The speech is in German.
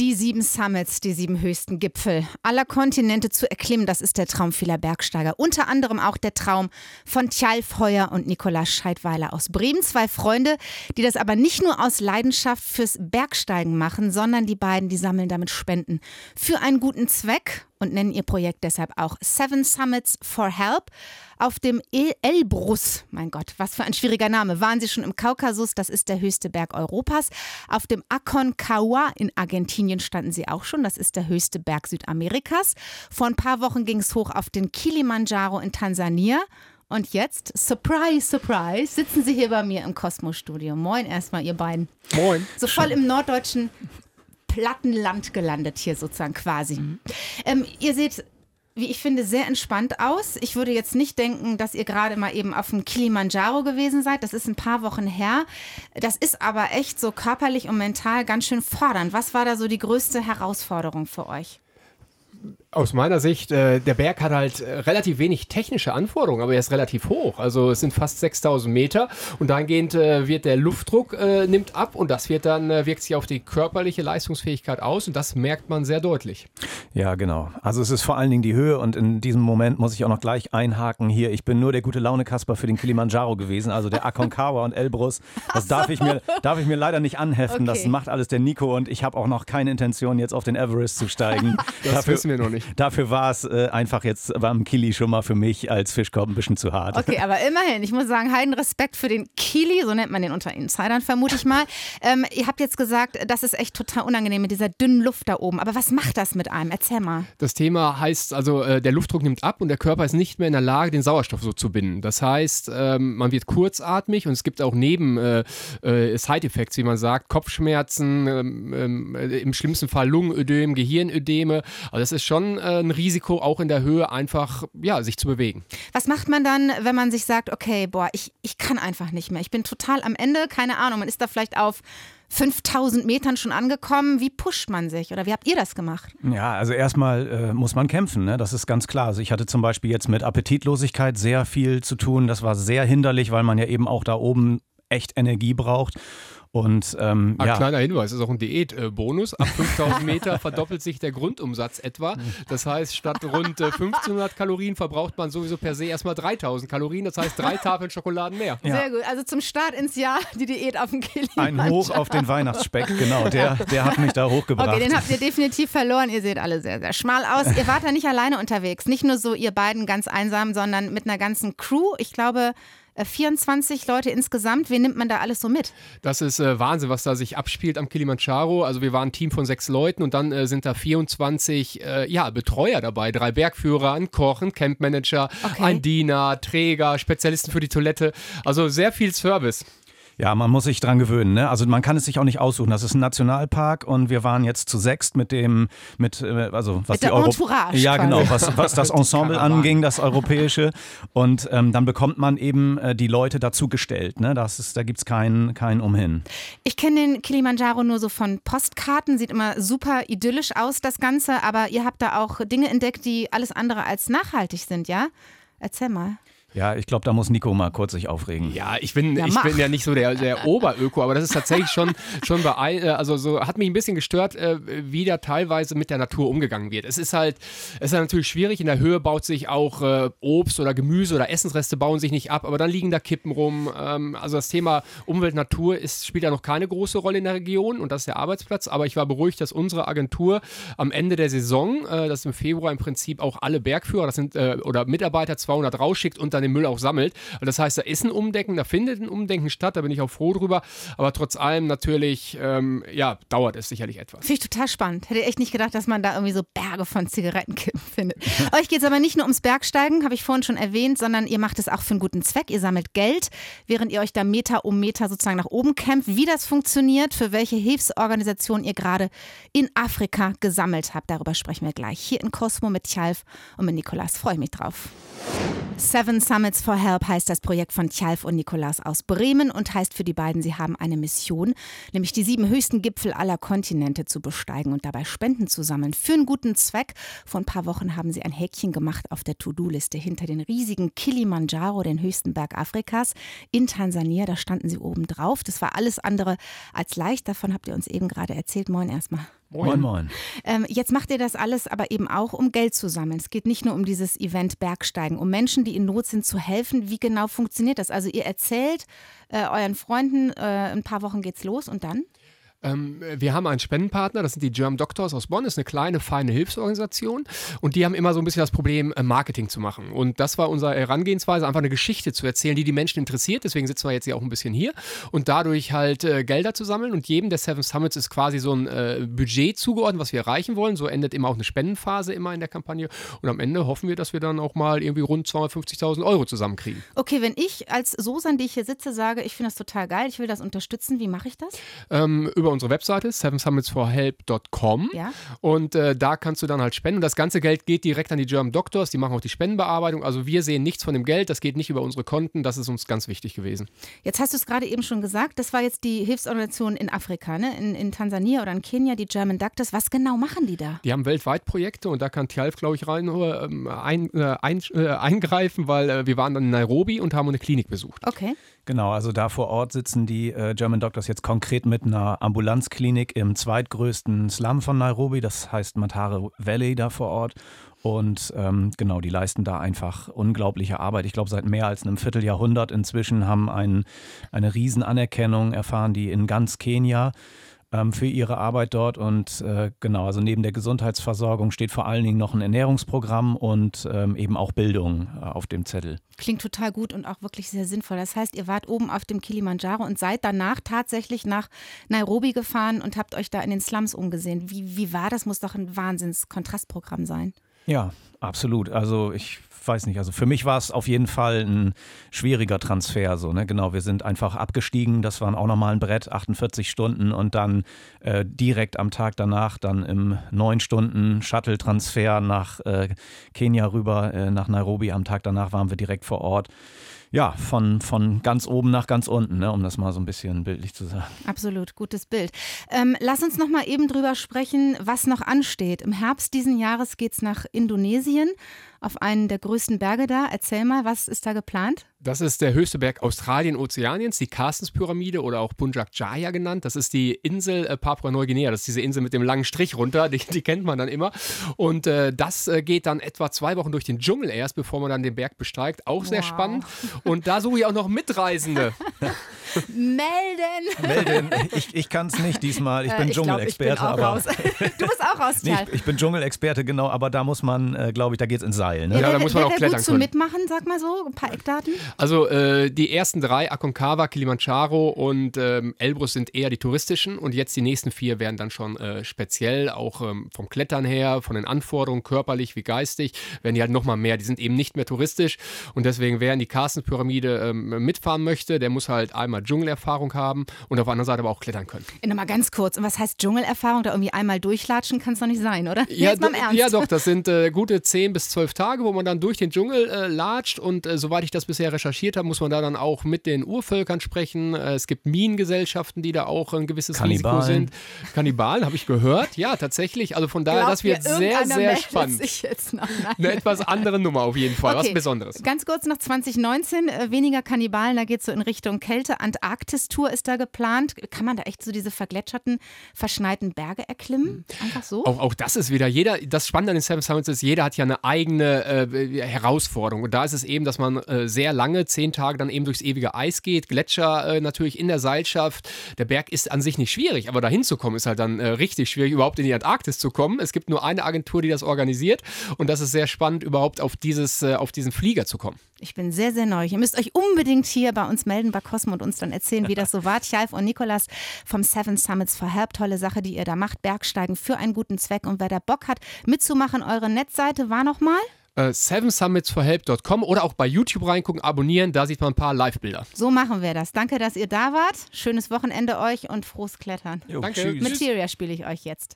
Die 7 Summits, die 7 höchsten Gipfel aller Kontinente zu erklimmen, das ist der Traum vieler Bergsteiger. Unter anderem auch der Traum von Tjalf Hoyer und Nicolas Scheidweiler aus Bremen. Zwei Freunde, die das aber nicht nur aus Leidenschaft fürs Bergsteigen machen, sondern die beiden, die sammeln damit Spenden für einen guten Zweck und nennen ihr Projekt deshalb auch Seven Summits for Help. Auf dem Elbrus, mein Gott, was für ein schwieriger Name, waren sie schon im Kaukasus, das ist der höchste Berg Europas. Auf dem Aconcagua in Argentinien standen sie auch schon, das ist der höchste Berg Südamerikas. Vor ein paar Wochen ging es hoch auf den Kilimanjaro in Tansania. Und jetzt, surprise, surprise, sitzen sie hier bei mir im Kosmos-Studio. Moin erstmal, ihr beiden. Moin. So voll im norddeutschen Plattenland gelandet hier sozusagen quasi. Mhm. Ihr seht, wie ich finde, sehr entspannt aus. Ich würde jetzt nicht denken, dass ihr gerade mal eben auf dem Kilimanjaro gewesen seid. Das ist ein paar Wochen her. Das ist aber echt so körperlich und mental ganz schön fordernd. Was war da so die größte Herausforderung für euch? Aus meiner Sicht, der Berg hat halt relativ wenig technische Anforderungen, aber er ist relativ hoch. Also es sind fast 6.000 Meter und dahingehend wird der Luftdruck nimmt ab und das wird dann wirkt sich auf die körperliche Leistungsfähigkeit aus und das merkt man sehr deutlich. Ja, genau. Also es ist vor allen Dingen die Höhe und in diesem Moment muss ich auch noch gleich einhaken hier. Ich bin nur der gute Laune Kasper für den Kilimanjaro gewesen, also der Aconcagua und Elbrus. Das darf ich mir leider nicht anheften. Okay. Das macht alles der Nico und ich habe auch noch keine Intention, jetzt auf den Everest zu steigen. Das wissen wir noch nicht. Dafür war es einfach jetzt beim Kili schon mal für mich als Fischkorb ein bisschen zu hart. Okay, aber immerhin, ich muss sagen, heiden Respekt für den Kili, so nennt man den unter Insidern, vermute ich mal. Ihr habt jetzt gesagt, das ist echt total unangenehm mit dieser dünnen Luft da oben. Aber was macht das mit einem? Erzähl mal. Das Thema heißt also, der Luftdruck nimmt ab und der Körper ist nicht mehr in der Lage, den Sauerstoff so zu binden. Das heißt, man wird kurzatmig und es gibt auch neben Side-Effects, wie man sagt, Kopfschmerzen, im schlimmsten Fall Lungenödem, Gehirnödeme. Also das ist schon ein Risiko, auch in der Höhe einfach ja, sich zu bewegen. Was macht man dann, wenn man sich sagt, okay, boah, ich kann einfach nicht mehr, ich bin total am Ende, keine Ahnung, man ist da vielleicht auf 5000 Metern schon angekommen. Wie pusht man sich oder wie habt ihr das gemacht? Ja, also erstmal muss man kämpfen, ne? Das ist ganz klar. Also ich hatte zum Beispiel jetzt mit Appetitlosigkeit sehr viel zu tun, das war sehr hinderlich, weil man ja eben auch da oben echt Energie braucht. Und, ja. Kleiner Hinweis, ist auch ein Diätbonus. Ab 5000 Meter verdoppelt sich der Grundumsatz etwa. Das heißt, statt rund 1500 Kalorien verbraucht man sowieso per se erstmal 3000 Kalorien. Das heißt, 3 Tafeln Schokoladen mehr. Ja. Sehr gut. Also zum Start ins Jahr die Diät auf dem Kilimanjaro. Ein Hoch auf den Weihnachtsspeck, genau. Der hat mich da hochgebracht. Okay, den habt ihr definitiv verloren. Ihr seht alle sehr, sehr schmal aus. Ihr wart da nicht alleine unterwegs. Nicht nur so ihr beiden ganz einsam, sondern mit einer ganzen Crew. Ich glaube, 24 Leute insgesamt. Wen nimmt man da alles so mit? Das ist Wahnsinn, was da sich abspielt am Kilimanjaro. Also wir waren ein Team von 6 Leuten und dann sind da 24 Betreuer dabei. 3 Bergführer, ein Koch, ein Campmanager, okay, ein Diener, Träger, Spezialisten für die Toilette. Also sehr viel Service. Ja, man muss sich dran gewöhnen, ne? Also man kann es sich auch nicht aussuchen. Das ist ein Nationalpark und wir waren jetzt zu 6 was das Ensemble anging, das europäische. Und dann bekommt man eben die Leute dazugestellt, ne? Da gibt es keinen umhin. Ich kenne den Kilimanjaro nur so von Postkarten, sieht immer super idyllisch aus, das Ganze. Aber ihr habt da auch Dinge entdeckt, die alles andere als nachhaltig sind, ja? Erzähl mal. Ja, ich glaube, da muss Nico mal kurz sich aufregen. Ja, ich bin ja nicht so der Oberöko, aber das ist tatsächlich schon also so hat mich ein bisschen gestört, wie da teilweise mit der Natur umgegangen wird. Es ist halt natürlich schwierig, in der Höhe baut sich auch Obst oder Gemüse oder Essensreste bauen sich nicht ab, aber dann liegen da Kippen rum. Also das Thema Umwelt, Natur spielt ja noch keine große Rolle in der Region und das ist der Arbeitsplatz, aber ich war beruhigt, dass unsere Agentur am Ende der Saison, das im Februar im Prinzip auch alle Bergführer, das sind oder Mitarbeiter 200 rausschickt und dann den Müll auch sammelt. Das heißt, da ist ein Umdenken, da findet ein Umdenken statt, da bin ich auch froh drüber. Aber trotz allem natürlich, dauert es sicherlich etwas. Finde ich total spannend. Hätte echt nicht gedacht, dass man da irgendwie so Berge von Zigarettenkippen findet. Euch geht es aber nicht nur ums Bergsteigen, habe ich vorhin schon erwähnt, sondern ihr macht es auch für einen guten Zweck. Ihr sammelt Geld, während ihr euch da Meter um Meter sozusagen nach oben kämpft. Wie das funktioniert, für welche Hilfsorganisation ihr gerade in Afrika gesammelt habt, darüber sprechen wir gleich. Hier in Cosmo mit Tjalf und mit Nicolas. Freue mich drauf. Seven Summits for Help heißt das Projekt von Tjalf und Nicolas aus Bremen und heißt für die beiden, sie haben eine Mission, nämlich die 7 höchsten Gipfel aller Kontinente zu besteigen und dabei Spenden zu sammeln für einen guten Zweck. Vor ein paar Wochen haben sie ein Häkchen gemacht auf der To-Do-Liste hinter den riesigen Kilimanjaro, den höchsten Berg Afrikas in Tansania. Da standen sie oben drauf. Das war alles andere als leicht. Davon habt ihr uns eben gerade erzählt. Moin erstmal. Moin, moin. Jetzt macht ihr das alles aber eben auch, um Geld zu sammeln. Es geht nicht nur um dieses Event Bergsteigen, um Menschen, die in Not sind, zu helfen. Wie genau funktioniert das? Also ihr erzählt euren Freunden, ein paar Wochen geht's los und dann? Wir haben einen Spendenpartner, das sind die German Doctors aus Bonn, das ist eine kleine, feine Hilfsorganisation und die haben immer so ein bisschen das Problem, Marketing zu machen und das war unsere Herangehensweise, einfach eine Geschichte zu erzählen, die die Menschen interessiert, deswegen sitzen wir jetzt ja auch ein bisschen hier und dadurch halt Gelder zu sammeln und jedem der Seven Summits ist quasi so ein Budget zugeordnet, was wir erreichen wollen, so endet immer auch eine Spendenphase immer in der Kampagne und am Ende hoffen wir, dass wir dann auch mal irgendwie rund 250.000 Euro zusammenkriegen. Okay, wenn ich als Zozan, die ich hier sitze, sage, ich finde das total geil, ich will das unterstützen, wie mache ich das? Über unsere Webseite, sevensummitsforhelp.com ja. Und da kannst du dann halt spenden. Und das ganze Geld geht direkt an die German Doctors, die machen auch die Spendenbearbeitung. Also wir sehen nichts von dem Geld, das geht nicht über unsere Konten, das ist uns ganz wichtig gewesen. Jetzt hast du es gerade eben schon gesagt, das war jetzt die Hilfsorganisation in Afrika, ne? In Tansania oder in Kenia, die German Doctors. Was genau machen die da? Die haben weltweit Projekte und da kann Tjalf, glaube ich, eingreifen, weil wir waren dann in Nairobi und haben eine Klinik besucht. Okay. Genau, also da vor Ort sitzen die German Doctors jetzt konkret mit einer Ambulanzklinik im zweitgrößten Slum von Nairobi, das heißt Mathare Valley da vor Ort. Und genau, die leisten da einfach unglaubliche Arbeit. Ich glaube, seit mehr als einem Vierteljahrhundert inzwischen haben eine riesen Anerkennung erfahren, die in ganz Kenia für ihre Arbeit dort. Und genau, also neben der Gesundheitsversorgung steht vor allen Dingen noch ein Ernährungsprogramm und eben auch Bildung auf dem Zettel. Klingt total gut und auch wirklich sehr sinnvoll. Das heißt, ihr wart oben auf dem Kilimanjaro und seid danach tatsächlich nach Nairobi gefahren und habt euch da in den Slums umgesehen. Wie war das? Muss doch ein Wahnsinns-Kontrastprogramm sein. Ja, absolut. Also für mich war es auf jeden Fall ein schwieriger Transfer. So, ne? Genau, wir sind einfach abgestiegen, das waren auch nochmal ein Brett, 48 Stunden und dann direkt am Tag danach dann im 9 Stunden Shuttle-Transfer nach Kenia rüber, nach Nairobi. Am Tag danach waren wir direkt vor Ort. Ja, von ganz oben nach ganz unten, ne? Um das mal so ein bisschen bildlich zu sagen. Absolut, gutes Bild. Lass uns noch mal eben drüber sprechen, was noch ansteht. Im Herbst diesen Jahres geht's nach Indonesien, auf einen der größten Berge da. Erzähl mal, was ist da geplant? Das ist der höchste Berg Australien-Ozeaniens, die Carstensz-Pyramide oder auch Punjak Jaya genannt. Das ist die Insel Papua-Neuguinea. Das ist diese Insel mit dem langen Strich runter, die kennt man dann immer. Und das geht dann etwa 2 Wochen durch den Dschungel erst, bevor man dann den Berg besteigt. Auch sehr spannend. Und da suche ich auch noch Mitreisende. Melden! Ich kann es nicht diesmal. Ich bin Dschungelexperte. Du bist auch raus, Tjalf. Ich bin Dschungelexperte, genau. Aber da muss man, glaube ich, da geht's ins Seil. Ne? Ja, da muss man auch klettern gut können. Mitmachen, sag mal so, ein paar Eckdaten. Also die ersten 3, Aconcagua, Kilimanjaro und Elbrus sind eher die touristischen und jetzt die nächsten 4 werden dann schon speziell, auch vom Klettern her, von den Anforderungen, körperlich wie geistig, werden die halt nochmal mehr, die sind eben nicht mehr touristisch und deswegen, wer in die Carstensz-Pyramide mitfahren möchte, der muss halt einmal Dschungelerfahrung haben und auf der anderen Seite aber auch klettern können. Nochmal ganz kurz, und was heißt Dschungelerfahrung, da irgendwie einmal durchlatschen kann es doch nicht sein, oder? Ja, jetzt mal im Ernst. Ja doch, das sind gute 10 bis 12 Tage, wo man dann durch den Dschungel latscht und soweit ich das bisher recherchiert haben, muss man da dann auch mit den Urvölkern sprechen. Es gibt Minengesellschaften, die da auch ein gewisses Risiko sind. Kannibalen, habe ich gehört. Ja, tatsächlich. Also von daher, das wird sehr, sehr spannend. Eine etwas andere Nummer auf jeden Fall. Okay. Was Besonderes. Ganz kurz nach 2019, weniger Kannibalen, da geht es so in Richtung Kälte. Antarktis-Tour ist da geplant. Kann man da echt so diese vergletscherten, verschneiten Berge erklimmen? Einfach so? Auch das ist wieder jeder. Das Spannende an den Seven Summits ist, jeder hat ja eine eigene Herausforderung. Und da ist es eben, dass man sehr lange, 10 Tage dann eben durchs ewige Eis geht, Gletscher natürlich in der Seilschaft. Der Berg ist an sich nicht schwierig, aber da hinzukommen ist halt dann richtig schwierig, überhaupt in die Antarktis zu kommen. Es gibt nur eine Agentur, die das organisiert und das ist sehr spannend, überhaupt auf diesen Flieger zu kommen. Ich bin sehr, sehr neugierig. Ihr müsst euch unbedingt hier bei uns melden, bei Cosmo und uns dann erzählen, wie das so war. Tjalf und Nicolas vom Seven Summits for Help. Tolle Sache, die ihr da macht. Bergsteigen für einen guten Zweck und wer da Bock hat, mitzumachen, eure Netzseite war nochmal... sevensummitsforhelp.com oder auch bei YouTube reingucken, abonnieren, da sieht man ein paar Live-Bilder. So machen wir das. Danke, dass ihr da wart. Schönes Wochenende euch und frohes Klettern. Jo, danke. Tschüss. Materia spiele ich euch jetzt.